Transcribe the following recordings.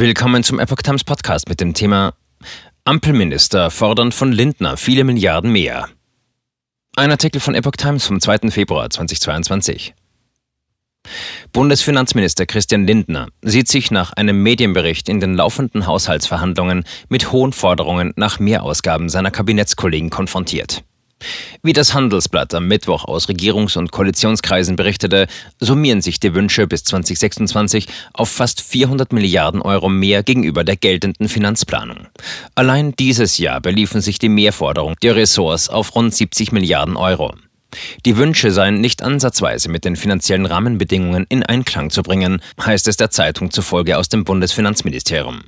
Willkommen zum Epoch Times Podcast mit dem Thema Ampelminister fordern von Lindner viele Milliarden mehr. Ein Artikel von Epoch Times vom 2. Februar 2022. Bundesfinanzminister Christian Lindner sieht sich nach einem Medienbericht in den laufenden Haushaltsverhandlungen mit hohen Forderungen nach Mehrausgaben seiner Kabinettskollegen konfrontiert. Wie das Handelsblatt am Mittwoch aus Regierungs- und Koalitionskreisen berichtete, summieren sich die Wünsche bis 2026 auf fast 400 Milliarden Euro mehr gegenüber der geltenden Finanzplanung. Allein dieses Jahr beliefen sich die Mehrforderungen der Ressorts auf rund 70 Milliarden Euro. Die Wünsche seien nicht ansatzweise mit den finanziellen Rahmenbedingungen in Einklang zu bringen, heißt es der Zeitung zufolge aus dem Bundesfinanzministerium.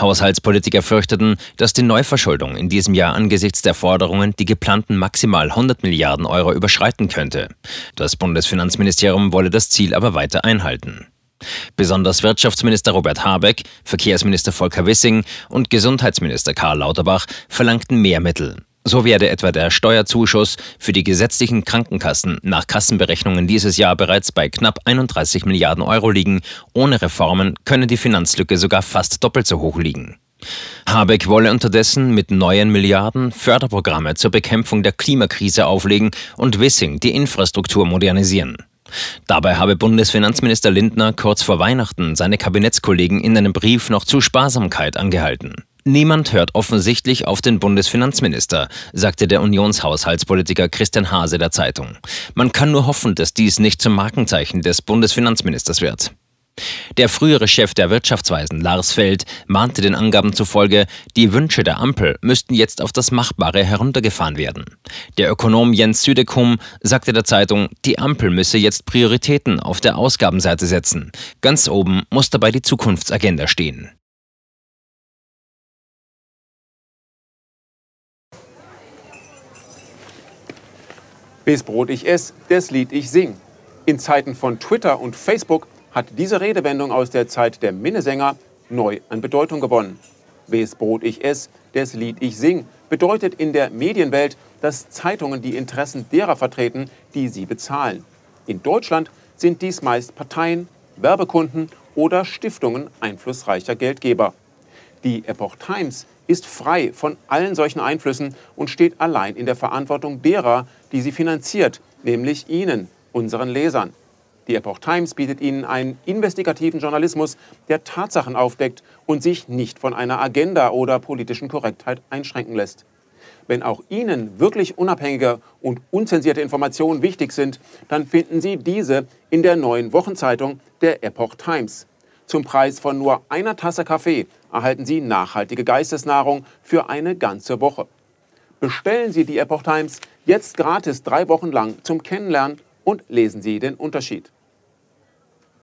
Haushaltspolitiker fürchteten, dass die Neuverschuldung in diesem Jahr angesichts der Forderungen die geplanten maximal 100 Milliarden Euro überschreiten könnte. Das Bundesfinanzministerium wolle das Ziel aber weiter einhalten. Besonders Wirtschaftsminister Robert Habeck, Verkehrsminister Volker Wissing und Gesundheitsminister Karl Lauterbach verlangten mehr Mittel. So werde etwa der Steuerzuschuss für die gesetzlichen Krankenkassen nach Kassenberechnungen dieses Jahr bereits bei knapp 31 Milliarden Euro liegen. Ohne Reformen könne die Finanzlücke sogar fast doppelt so hoch liegen. Habeck wolle unterdessen mit neuen Milliarden Förderprogramme zur Bekämpfung der Klimakrise auflegen und Wissing die Infrastruktur modernisieren. Dabei habe Bundesfinanzminister Lindner kurz vor Weihnachten seine Kabinettskollegen in einem Brief noch zu Sparsamkeit angehalten. Niemand hört offensichtlich auf den Bundesfinanzminister, sagte der Unionshaushaltspolitiker Christian Haase der Zeitung. Man kann nur hoffen, dass dies nicht zum Markenzeichen des Bundesfinanzministers wird. Der frühere Chef der Wirtschaftsweisen, Lars Feld, mahnte den Angaben zufolge, die Wünsche der Ampel müssten jetzt auf das Machbare heruntergefahren werden. Der Ökonom Jens Südekum sagte der Zeitung, die Ampel müsse jetzt Prioritäten auf der Ausgabenseite setzen. Ganz oben muss dabei die Zukunftsagenda stehen. Bis Brot ich ess, des Lied ich sing. In Zeiten von Twitter und Facebook hat diese Redewendung aus der Zeit der Minnesänger neu an Bedeutung gewonnen. Wes Brot ich ess, des Lied ich sing bedeutet in der Medienwelt, dass Zeitungen die Interessen derer vertreten, die sie bezahlen. In Deutschland sind dies meist Parteien, Werbekunden oder Stiftungen einflussreicher Geldgeber. Die Epoch Times ist frei von allen solchen Einflüssen und steht allein in der Verantwortung derer, die sie finanziert, nämlich Ihnen, unseren Lesern. Die Epoch Times bietet Ihnen einen investigativen Journalismus, der Tatsachen aufdeckt und sich nicht von einer Agenda oder politischen Korrektheit einschränken lässt. Wenn auch Ihnen wirklich unabhängige und unzensierte Informationen wichtig sind, dann finden Sie diese in der neuen Wochenzeitung der Epoch Times. Zum Preis von nur einer Tasse Kaffee erhalten Sie nachhaltige Geistesnahrung für eine ganze Woche. Bestellen Sie die Epoch Times jetzt gratis 3 Wochen lang zum Kennenlernen und lesen Sie den Unterschied.